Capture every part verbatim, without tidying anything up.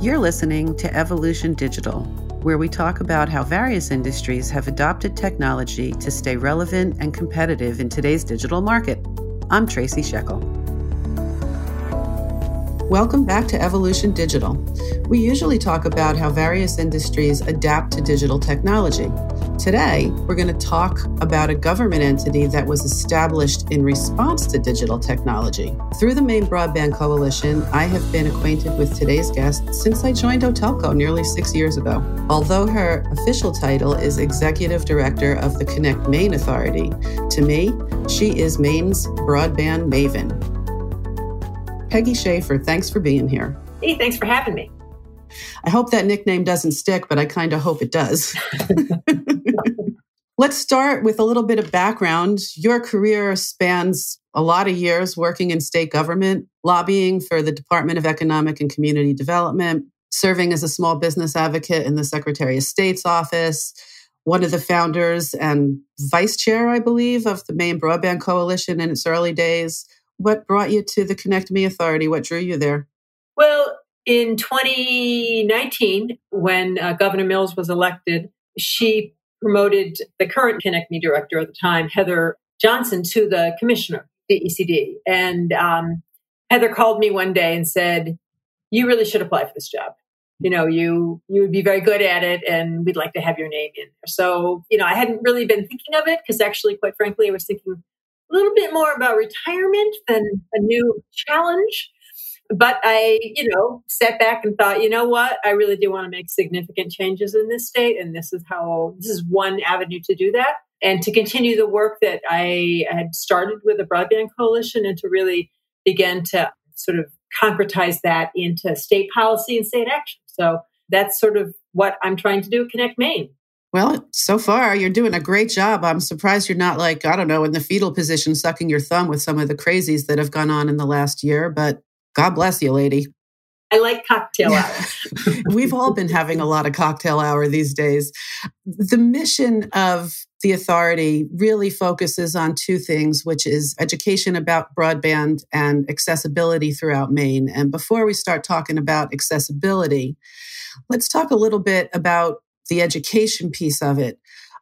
You're listening to Evolution Digital, where we talk about how various industries have adopted technology to stay relevant and competitive in today's digital market. I'm Tracy Scheckel. Welcome back to Evolution Digital. We usually talk about how various industries adapt to digital technology. Today, we're going to talk about a government entity that was established in response to digital technology. Through the Maine Broadband Coalition, I have been acquainted with today's guest since I joined Otelco nearly six years ago. Although her official title is Executive Director of the Connect Maine Authority, to me, she is Maine's broadband maven. Peggy Schaefer, thanks for being here. Hey, thanks for having me. I hope that nickname doesn't stick, but I kind of hope it does. Let's start with a little bit of background. Your career spans a lot of years working in state government, lobbying for the Department of Economic and Community Development, serving as a small business advocate in the Secretary of State's office, one of the founders and vice chair, I believe, of the Maine Broadband Coalition in its early days. What brought you to the Connect Me Authority? What drew you there? Well, in twenty nineteen, when uh, Governor Mills was elected, she promoted the current Connect Me director at the time, Heather Johnson, to the commissioner, the E C D. And um, Heather called me one day and said, "You really should apply for this job. You know, you you would be very good at it, and we'd like to have your name in there." So, you know, I hadn't really been thinking of it because actually, quite frankly, I was thinking a little bit more about retirement than a new challenge. But I, you know, sat back and thought, you know what? I really do want to make significant changes in this state. And this is how, this is one avenue to do that. And to continue the work that I had started with the Broadband Coalition and to really begin to sort of concretize that into state policy and state action. So that's sort of what I'm trying to do at Connect Maine. Well, so far, you're doing a great job. I'm surprised you're not like, I don't know, in the fetal position, sucking your thumb with some of the crazies that have gone on in the last year, but God bless you, lady. I like cocktail hour. We've all been having a lot of cocktail hour these days. The mission of the authority really focuses on two things, which is education about broadband and accessibility throughout Maine. And before we start talking about accessibility, let's talk a little bit about the education piece of it.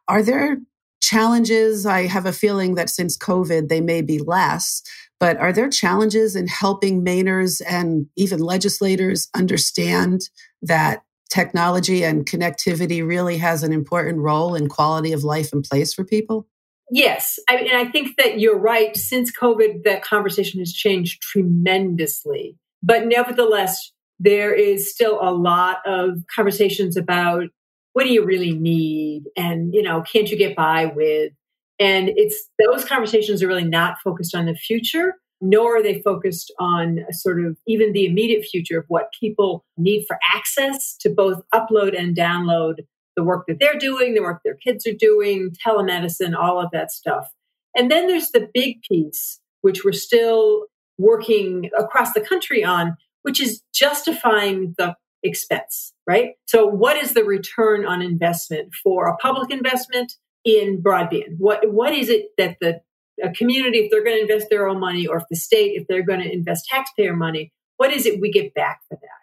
Are there challenges? I have a feeling that since COVID, they may be less. But are there challenges in helping Mainers and even legislators understand that technology and connectivity really has an important role in quality of life and place for people? Yes. I, and I think that you're right. Since COVID, that conversation has changed tremendously. But nevertheless, there is still a lot of conversations about what do you really need? And, you know, can't you get by with? And it's those conversations are really not focused on the future, nor are they focused on sort of even the immediate future of what people need for access to both upload and download the work that they're doing, the work their kids are doing, telemedicine, all of that stuff. And then there's the big piece, which we're still working across the country on, which is justifying the expense, right? So what is the return on investment for a public investment in broadband? What what is it that the a community, if they're going to invest their own money, or if the state, if they're going to invest taxpayer money, what is it we get back for that?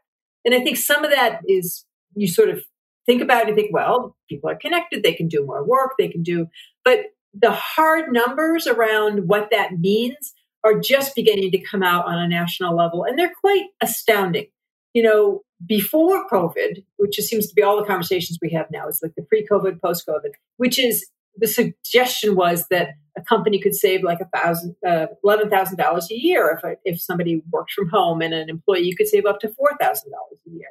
And I think some of that is you sort of think about it and think, well, people are connected, they can do more work, they can do, but the hard numbers around what that means are just beginning to come out on a national level, and they're quite astounding. You know, before COVID, which just seems to be all the conversations we have now, it's like the pre-COVID, post-COVID, which is the suggestion was that a company could save like a thousand, uh, eleven thousand dollars a year if if somebody worked from home, and an employee could save up to four thousand dollars a year.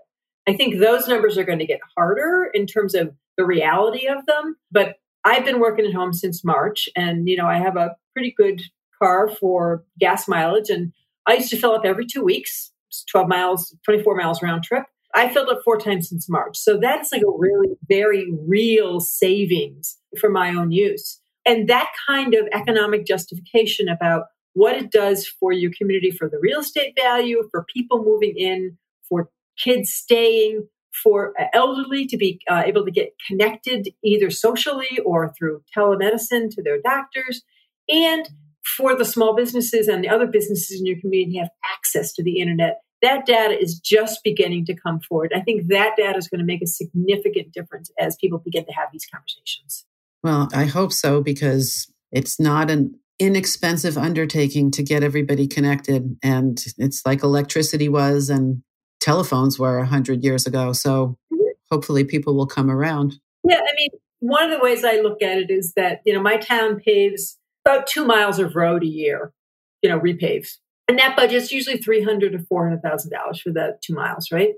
I think those numbers are going to get harder in terms of the reality of them. But I've been working at home since March, and you know, I have a pretty good car for gas mileage, and I used to fill up every two weeks. twelve miles, twenty-four miles round trip. I filled up four times since March. So that's like a really very real savings for my own use. And that kind of economic justification about what it does for your community, for the real estate value, for people moving in, for kids staying, for elderly to be uh, able to get connected either socially or through telemedicine to their doctors, and for the small businesses and the other businesses in your community to have access to the internet That data is just beginning to come forward. I think that data is going to make a significant difference as people begin to have these conversations. Well, I hope so, because it's not an inexpensive undertaking to get everybody connected. And it's like electricity was and telephones were one hundred years ago. So mm-hmm. hopefully people will come around. Yeah, I mean, one of the ways I look at it is that, you know, my town paves about two miles of road a year, you know, repaves. And that budget's usually three hundred thousand dollars to four hundred thousand dollars for the two miles, right?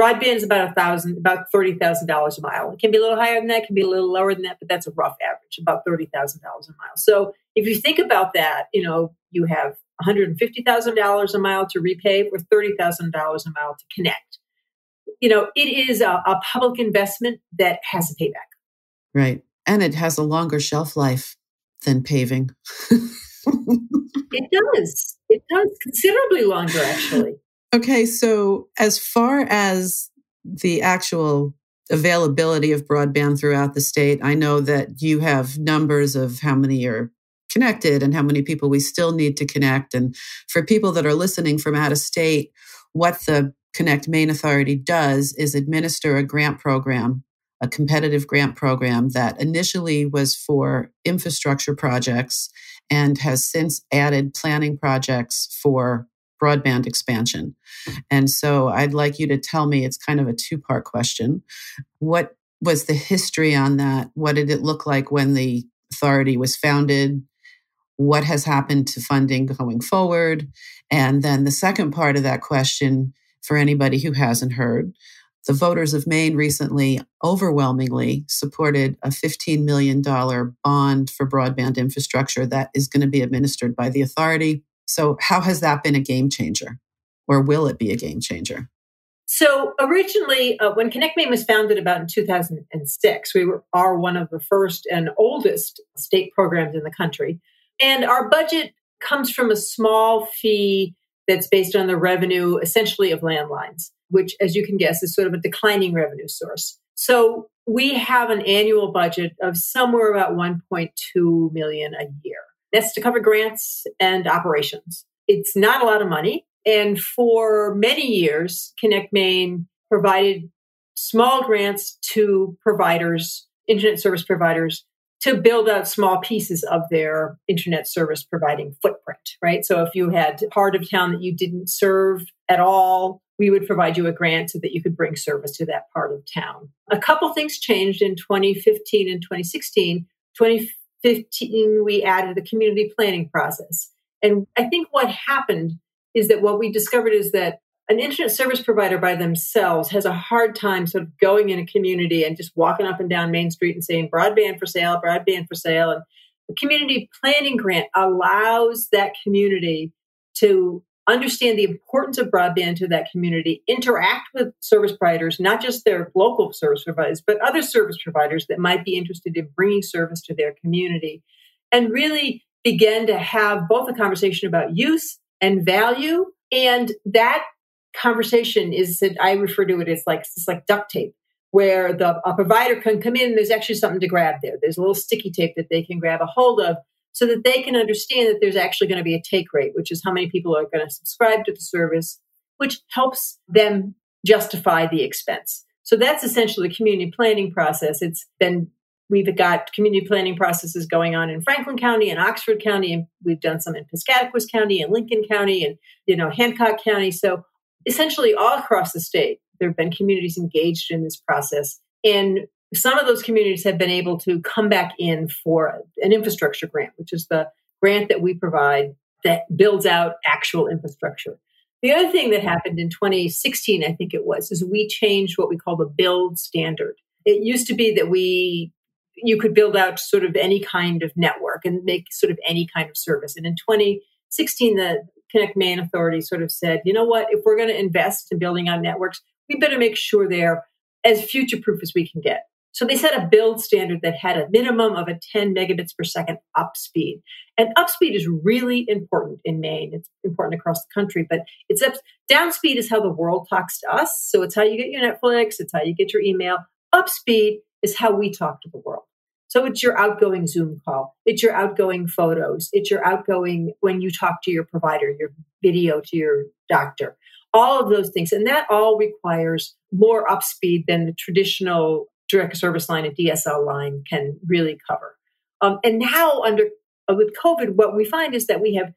Broadband is about one thousand dollars, about thirty thousand dollars a mile. It can be a little higher than that, it can be a little lower than that, but that's a rough average, about thirty thousand dollars a mile. So if you think about that, you know, you have one hundred fifty thousand dollars a mile to repave or thirty thousand dollars a mile to connect. You know, it is a, a public investment that has a payback. Right. And it has a longer shelf life than paving. It does. It does considerably longer, actually. Okay. So as far as the actual availability of broadband throughout the state, I know that you have numbers of how many are connected and how many people we still need to connect. And for people that are listening from out of state, what the Connect Maine Authority does is administer a grant program, a competitive grant program that initially was for infrastructure projects and has since added planning projects for broadband expansion. And so I'd like you to tell me, it's kind of a two-part question. What was the history on that? What did it look like when the authority was founded? What has happened to funding going forward? And then the second part of that question, for anybody who hasn't heard, the voters of Maine recently overwhelmingly supported a fifteen million dollars bond for broadband infrastructure that is going to be administered by the authority. So how has that been a game changer, or will it be a game changer? So originally, uh, when Connect Maine was founded about in two thousand six, we were, are one of the first and oldest state programs in the country. And our budget comes from a small fee that's based on the revenue essentially of landlines, which, as you can guess, is sort of a declining revenue source. So we have an annual budget of somewhere about one point two million dollars a year. That's to cover grants and operations. It's not a lot of money. And for many years, Connect Maine provided small grants to providers, internet service providers, to build out small pieces of their internet service providing footprint, right? So if you had part of town that you didn't serve at all, we would provide you a grant so that you could bring service to that part of town. A couple things changed in twenty fifteen and twenty sixteen. twenty fifteen, we added the community planning process. And I think what happened is that what we discovered is that an internet service provider by themselves has a hard time sort of going in a community and just walking up and down Main Street and saying, broadband for sale, broadband for sale. And the community planning grant allows that community to understand the importance of broadband to that community, interact with service providers, not just their local service providers, but other service providers that might be interested in bringing service to their community, and really begin to have both a conversation about use and value. And that conversation is, that I refer to it as like, it's like duct tape, where the a provider can come in and there's actually something to grab there. There's a little sticky tape that they can grab a hold of, so that they can understand that there's actually going to be a take rate, which is how many people are going to subscribe to the service, which helps them justify the expense. So that's essentially the community planning process. It's been, we've got community planning processes going on in Franklin County and Oxford County, and we've done some in Piscataquis County and Lincoln County and, you know, Hancock County. So essentially all across the state, there have been communities engaged in this process. And some of those communities have been able to come back in for an infrastructure grant, which is the grant that we provide that builds out actual infrastructure. The other thing that happened in twenty sixteen, I think it was, is we changed what we call the build standard. It used to be that we, you could build out sort of any kind of network and make sort of any kind of service. And in twenty sixteen, the Connect Maine Authority sort of said, you know what, if we're going to invest in building out networks, we better make sure they're as future-proof as we can get. So they set a build standard that had a minimum of a ten megabits per second upspeed. And upspeed is really important in Maine. It's important across the country, but it's up, downspeed is how the world talks to us. So it's how you get your Netflix. It's how you get your email. Upspeed is how we talk to the world. So it's your outgoing Zoom call. It's your outgoing photos. It's your outgoing when you talk to your provider, your video to your doctor. all of those things. And that all requires more upspeed than the traditional direct service line and D S L line can really cover. Um, and now under uh, with COVID, what we find is that we have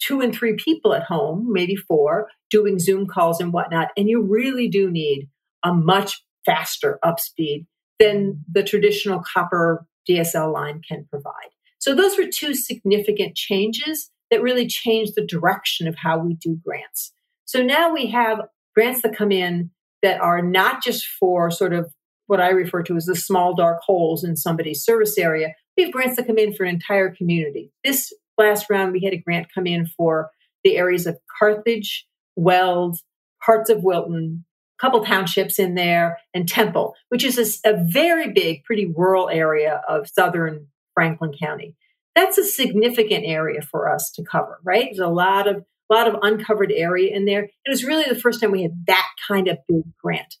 two and three people at home, maybe four, doing Zoom calls and whatnot. And you really do need a much faster upspeed than the traditional copper D S L line can provide. So those were two significant changes that really changed the direction of how we do grants. So now we have grants that come in that are not just for sort of what I refer to as the small dark holes in somebody's service area. We have grants that come in for an entire community. This last round, we had a grant come in for the areas of Carthage, Weld, parts of Wilton, a couple townships in there, and Temple, which is a, a very big, pretty rural area of southern Franklin County. That's a significant area for us to cover, right? There's a lot of a lot of uncovered area in there. It was really the first time we had that kind of big grant.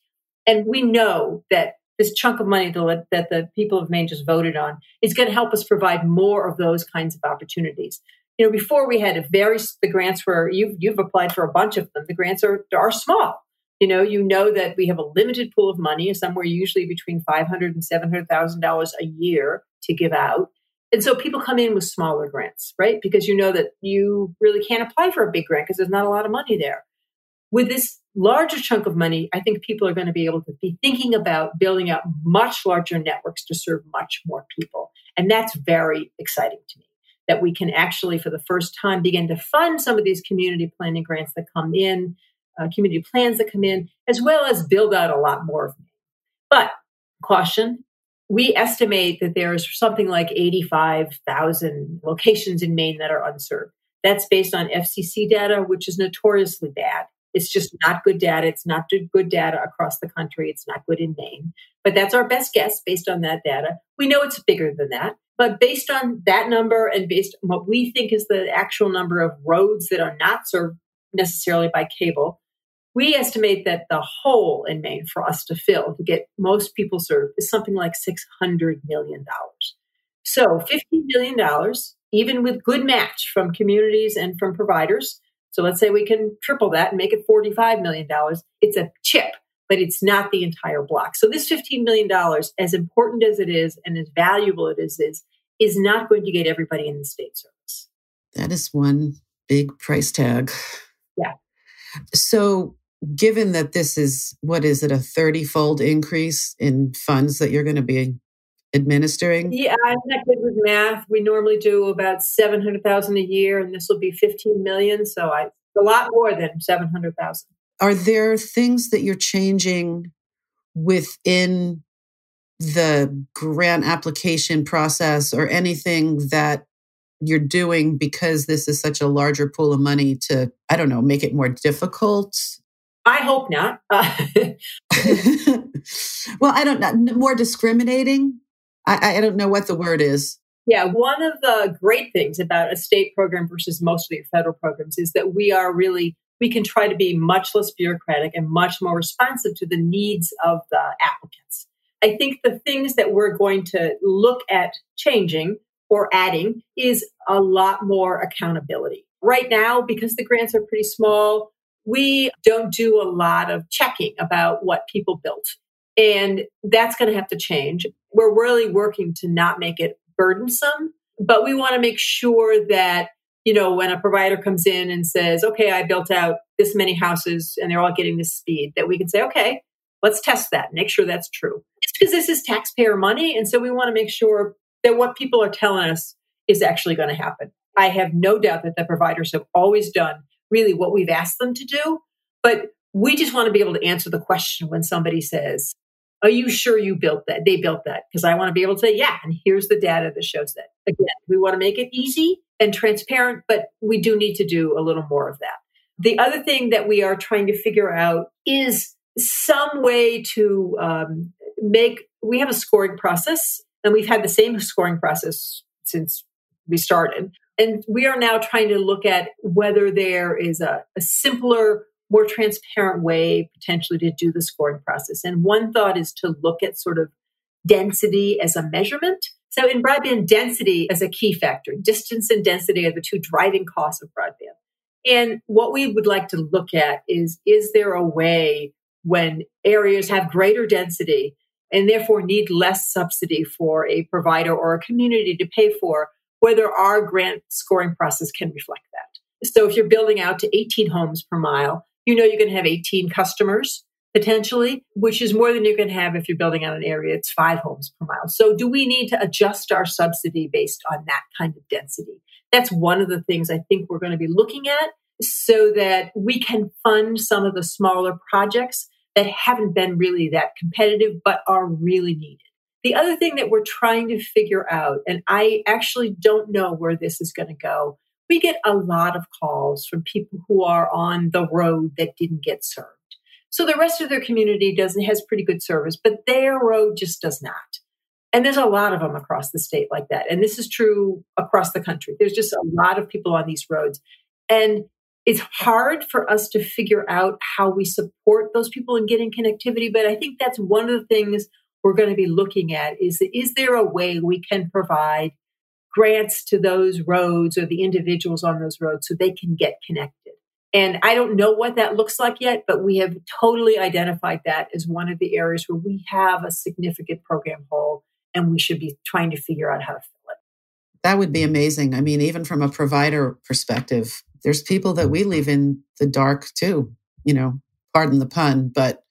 And we know that this chunk of money that the people of Maine just voted on is going to help us provide more of those kinds of opportunities. You know, before we had a very, the grants were, you've, you've applied for a bunch of them. The grants are, are small. You know, you know that we have a limited pool of money, somewhere usually between five hundred thousand dollars and seven hundred thousand dollars a year to give out. And so people come in with smaller grants, right? Because you know that you really can't apply for a big grant because there's not a lot of money there. With this larger chunk of money, I think people are going to be able to be thinking about building up much larger networks to serve much more people. And that's very exciting to me, that we can actually, for the first time, begin to fund some of these community planning grants that come in, uh, community plans that come in, as well as build out a lot more of them. But caution, we estimate that there's something like eighty-five thousand locations in Maine that are unserved. That's based on F C C data, which is notoriously bad. It's just not good data. It's not good data across the country. It's not good in Maine. But that's our best guess based on that data. We know it's bigger than that. But based on that number and based on what we think is the actual number of roads that are not served necessarily by cable, we estimate that the hole in Maine for us to fill, to get most people served, is something like six hundred million dollars. So fifteen billion dollars, even with good match from communities and from providers. So let's say we can triple that and make it forty-five million dollars. It's a chip, but it's not the entire block. So this fifteen million dollars, as important as it is and as valuable it is, is, is not going to get everybody in the state service. That is one big price tag. Yeah. So given that this is, what is it, a thirty-fold increase in funds that you're going to be administering? Yeah, I'm not good with math. We normally do about seven hundred thousand a year, and this will be fifteen million. So I, a lot more than seven hundred thousand. Are there things that you're changing within the grant application process or anything that you're doing because this is such a larger pool of money to, I don't know, make it more difficult? I hope not. Uh- well, I don't know. More discriminating? I, I don't know what the word is. Yeah, one of the great things about a state program versus mostly federal programs is that we are really, we can try to be much less bureaucratic and much more responsive to the needs of the applicants. I think the things that we're going to look at changing or adding is a lot more accountability. Right now, because the grants are pretty small, we don't do a lot of checking about what people built. And that's going to have to change. We're really working to not make it burdensome, but we want to make sure that, you know, when a provider comes in and says, okay, I built out this many houses and they're all getting this speed, that we can say, okay, let's test that, make sure that's true. It's because this is taxpayer money. And so we want to make sure that what people are telling us is actually going to happen. I have no doubt that the providers have always done really what we've asked them to do, but we just want to be able to answer the question when somebody says, are you sure you built that? They built that. Because I want to be able to say, yeah, and here's the data that shows that. Again, we want to make it easy and transparent, but we do need to do a little more of that. The other thing that we are trying to figure out is some way to um, make, we have a scoring process, and we've had the same scoring process since we started. And we are now trying to look at whether there is a, a simpler, more transparent way potentially to do the scoring process. And one thought is to look at sort of density as a measurement. So in broadband, density is a key factor. Distance and density are the two driving costs of broadband. And what we would like to look at is, is there a way when areas have greater density and therefore need less subsidy for a provider or a community to pay for, whether our grant scoring process can reflect that. So if you're building out to eighteen homes per mile, you know you're going to have eighteen customers potentially, which is more than you can have if you're building out an area. It's five homes per mile. So do we need to adjust our subsidy based on that kind of density? That's one of the things I think we're going to be looking at so that we can fund some of the smaller projects that haven't been really that competitive but are really needed. The other thing that we're trying to figure out, and I actually don't know where this is going to go, we get a lot of calls from people who are on the road that didn't get served. So the rest of their community doesn't has pretty good service, but their road just does not. And there's a lot of them across the state like that. And this is true across the country. There's just a lot of people on these roads. And it's hard for us to figure out how we support those people in getting connectivity. But I think that's one of the things we're going to be looking at is, is there a way we can provide grants to those roads or the individuals on those roads so they can get connected? And I don't know what that looks like yet, but we have totally identified that as one of the areas where we have a significant program hole, and we should be trying to figure out how to fill it. That would be amazing. I mean, even from a provider perspective, there's people that we leave in the dark too, you know, pardon the pun, but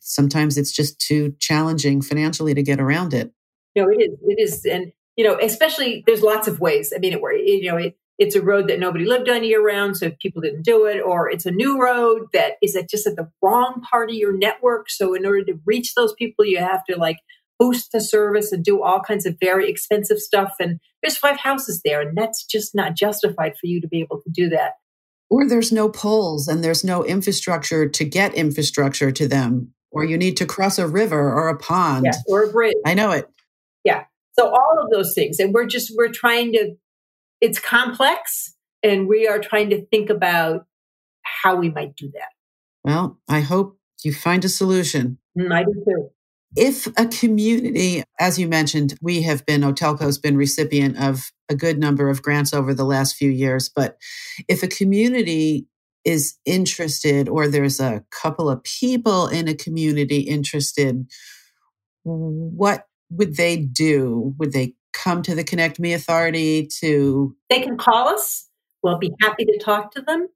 sometimes it's just too challenging financially to get around it. No, it is. It is. And, you know, especially there's lots of ways. I mean, it, you know, it, it's a road that nobody lived on year round, so people didn't do it, or it's a new road that is at just at the wrong part of your network. So in order to reach those people, you have to like boost the service and do all kinds of very expensive stuff. And there's five houses there, and that's just not justified for you to be able to do that. Or there's no poles and there's no infrastructure to get infrastructure to them, or you need to cross a river or a pond. Yeah, or a bridge. I know it. Yeah. So all of those things. And we're just, we're trying to, it's complex, and we are trying to think about how we might do that. Well, I hope you find a solution. Mm, I do too. If a community, as you mentioned, we have been, Otelco's been recipient of a good number of grants over the last few years, but if a community is interested, or there's a couple of people in a community interested, what would they do? Would they come to the Connect Me Authority to... They can call us. We'll be happy to talk to them.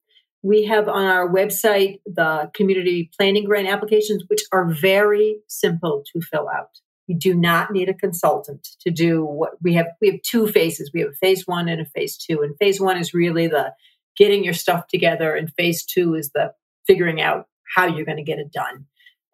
We have on our website the community planning grant applications, which are very simple to fill out. You do not need a consultant to do what we have. We have two phases. We have a phase one and a phase two. And phase one is really the getting your stuff together. And phase two is the figuring out how you're going to get it done.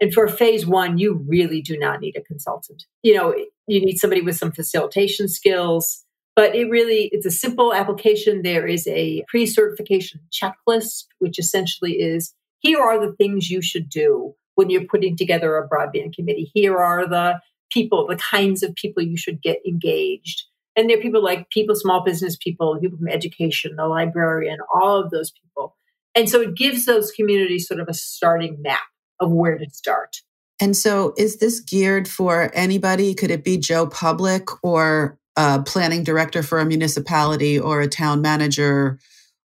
And for phase one, you really do not need a consultant. You know, you need somebody with some facilitation skills. But it really, it's a simple application. There is a pre-certification checklist, which essentially is, here are the things you should do when you're putting together a broadband committee. Here are the people, the kinds of people you should get engaged. And there are people like people, small business people, people from education, the librarian, all of those people. And so it gives those communities sort of a starting map of where to start. And so is this geared for anybody? Could it be Joe Public or a planning director for a municipality or a town manager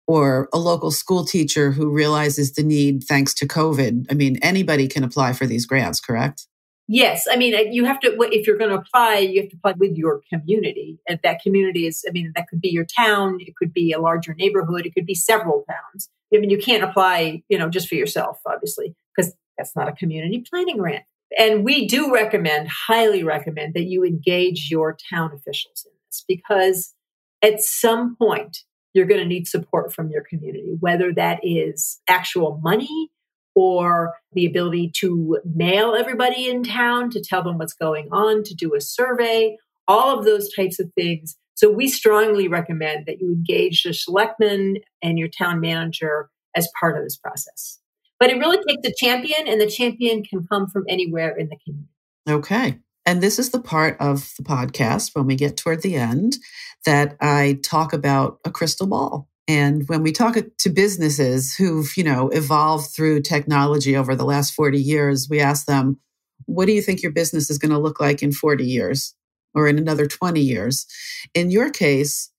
or a local school teacher who realizes the need thanks to COVID? I mean, anybody can apply for these grants, correct? Yes. I mean, you have to, if you're going to apply, you have to apply with your community. And that community is, I mean, that could be your town. It could be a larger neighborhood. It could be several towns. I mean, you can't apply, you know, just for yourself, obviously, because that's not a community planning grant. And we do recommend, highly recommend, that you engage your town officials in this, because at some point you're going to need support from your community, whether that is actual money or the ability to mail everybody in town to tell them what's going on, to do a survey, all of those types of things. So we strongly recommend that you engage the selectman and your town manager as part of this process. But it really takes a champion, and the champion can come from anywhere in the community. Okay. And this is the part of the podcast when we get toward the end that I talk about a crystal ball. And when we talk to businesses who've, you know, evolved through technology over the last forty years, we ask them, what do you think your business is going to look like in forty years or in another twenty years? In your case,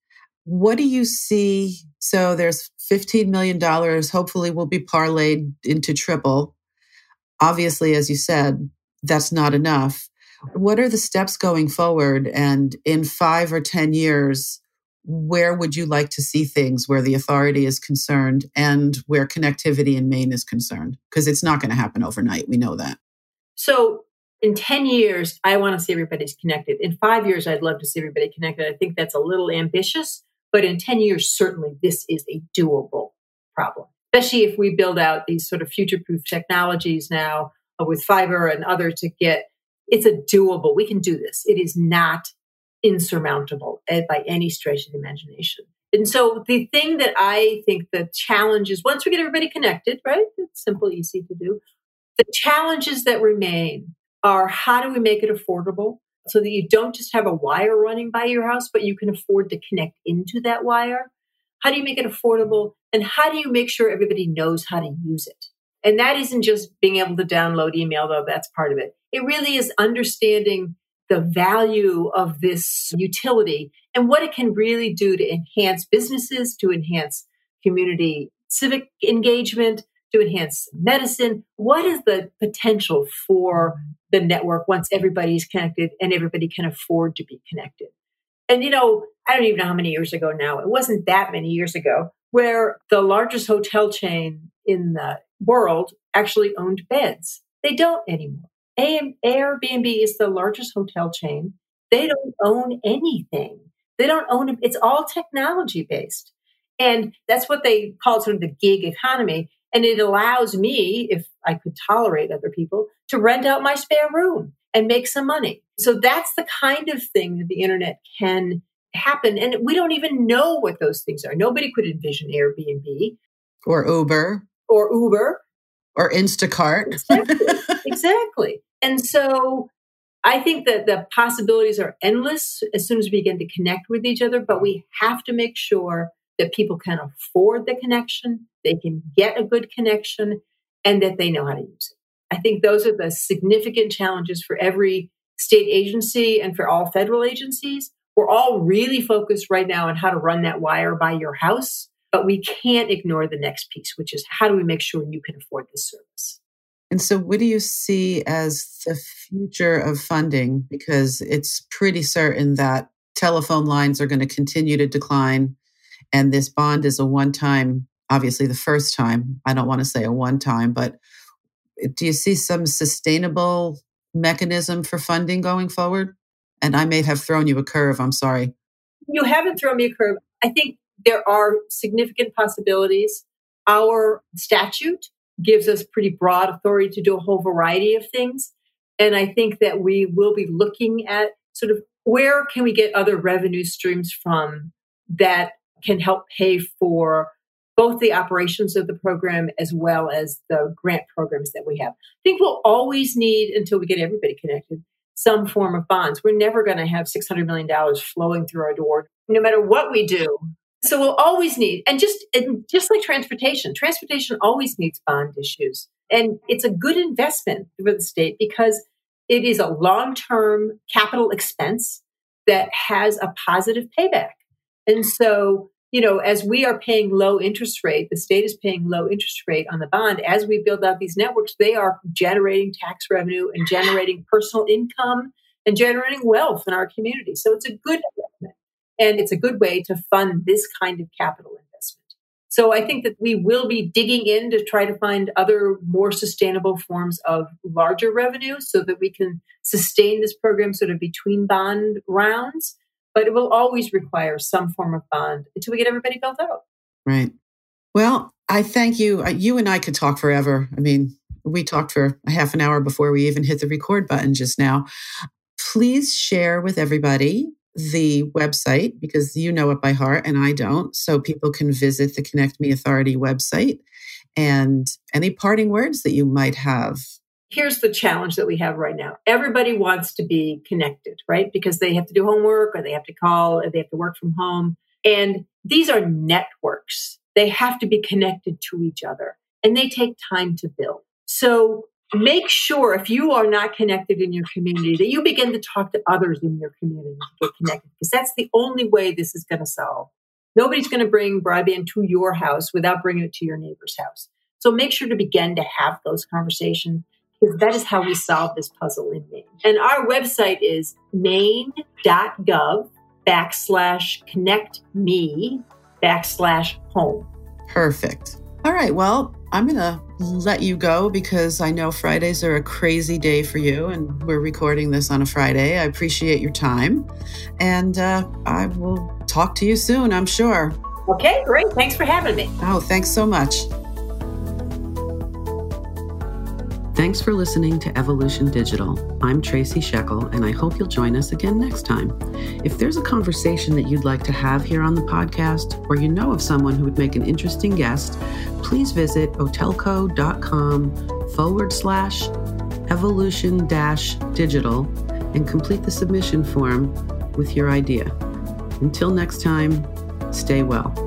what do you see So there's fifteen million dollars hopefully will be parlayed into triple. Obviously, as you said, that's not enough. What are the steps going forward? And in five or ten years, where would you like to see things where the authority is concerned and where connectivity in Maine is concerned? Because it's not going to happen overnight. We know that. So in ten years, I want to see everybody's connected. In five years, I'd love to see everybody connected. I think that's a little ambitious, but in ten years, certainly this is a doable problem, especially if we build out these sort of future-proof technologies now with fiber and other to get, it's a doable, we can do this. It is not insurmountable by any stretch of the imagination. And so the thing that I think the challenge is, once we get everybody connected, right? It's simple, easy to do. The challenges that remain are how do we make it affordable so that you don't just have a wire running by your house, but you can afford to connect into that wire? How do you make it affordable? And how do you make sure everybody knows how to use it? And that isn't just being able to download email, though that's part of it. It really is understanding the value of this utility and what it can really do to enhance businesses, to enhance community civic engagement, to enhance medicine. What is the potential for the network once everybody's connected and everybody can afford to be connected? And, you know, I don't even know how many years ago now, it wasn't that many years ago, where the largest hotel chain in the world actually owned beds. They don't anymore. Airbnb is the largest hotel chain. They don't own anything. They don't own, it's all technology based. And that's what they call sort of the gig economy. And it allows me, if I could tolerate other people, to rent out my spare room and make some money. So that's the kind of thing that the internet can happen. And we don't even know what those things are. Nobody could envision Airbnb. Or Uber. Or Uber. Or Instacart. Exactly. Exactly. And so I think that the possibilities are endless as soon as we begin to connect with each other, but we have to make sure that people can afford the connection, they can get a good connection, and that they know how to use it. I think those are the significant challenges for every state agency and for all federal agencies. We're all really focused right now on how to run that wire by your house. But we can't ignore the next piece, which is how do we make sure you can afford this service? And so what do you see as the future of funding? Because it's pretty certain that telephone lines are going to continue to decline. And this bond is a one-time, obviously the first time, I don't want to say a one-time, but do you see some sustainable mechanism for funding going forward? And I may have thrown you a curve. I'm sorry. You haven't thrown me a curve. I think there are significant possibilities. Our statute gives us pretty broad authority to do a whole variety of things. And I think that we will be looking at sort of where can we get other revenue streams from that can help pay for both the operations of the program as well as the grant programs that we have. I think we'll always need, until we get everybody connected, some form of bonds. We're never going to have six hundred million dollars flowing through our door, no matter what we do. So we'll always need, and just and just like transportation, transportation always needs bond issues. And it's a good investment for the state because it is a long-term capital expense that has a positive payback. And so, you know, as we are paying low interest rate, the state is paying low interest rate on the bond. As we build out these networks, they are generating tax revenue and generating personal income and generating wealth in our community. So it's a good investment. And it's a good way to fund this kind of capital investment. So I think that we will be digging in to try to find other more sustainable forms of larger revenue so that we can sustain this program sort of between bond rounds. But it will always require some form of bond until we get everybody built out. Right. Well, I thank you. You and I could talk forever. I mean, we talked for a half an hour before we even hit the record button just now. Please share with everybody the website, because you know it by heart and I don't. So people can visit the Connect Me Authority website, and any parting words that you might have. Here's the challenge that we have right now. Everybody wants to be connected, right? Because they have to do homework, or they have to call, or they have to work from home. And these are networks. They have to be connected to each other, and they take time to build. So make sure if you are not connected in your community that you begin to talk to others in your community to get connected, because that's the only way this is going to solve Nobody's going to bring broadband to your house without bringing it to your neighbor's house. So make sure to begin to have those conversations, because that is how we solve this puzzle in Maine. And our website is maine.gov backslash connect me backslash home. Perfect. All right. Well, I'm going to let you go because I know Fridays are a crazy day for you, and we're recording this on a Friday. I appreciate your time, and uh, I will talk to you soon, I'm sure. Okay, great. Thanks for having me. Oh, thanks so much. Thanks for listening to Evolution Digital. I'm Tracy Scheckel, and I hope you'll join us again next time. If there's a conversation that you'd like to have here on the podcast, or you know of someone who would make an interesting guest, please visit otelco.com forward slash evolution dash digital and complete the submission form with your idea. Until next time, stay well.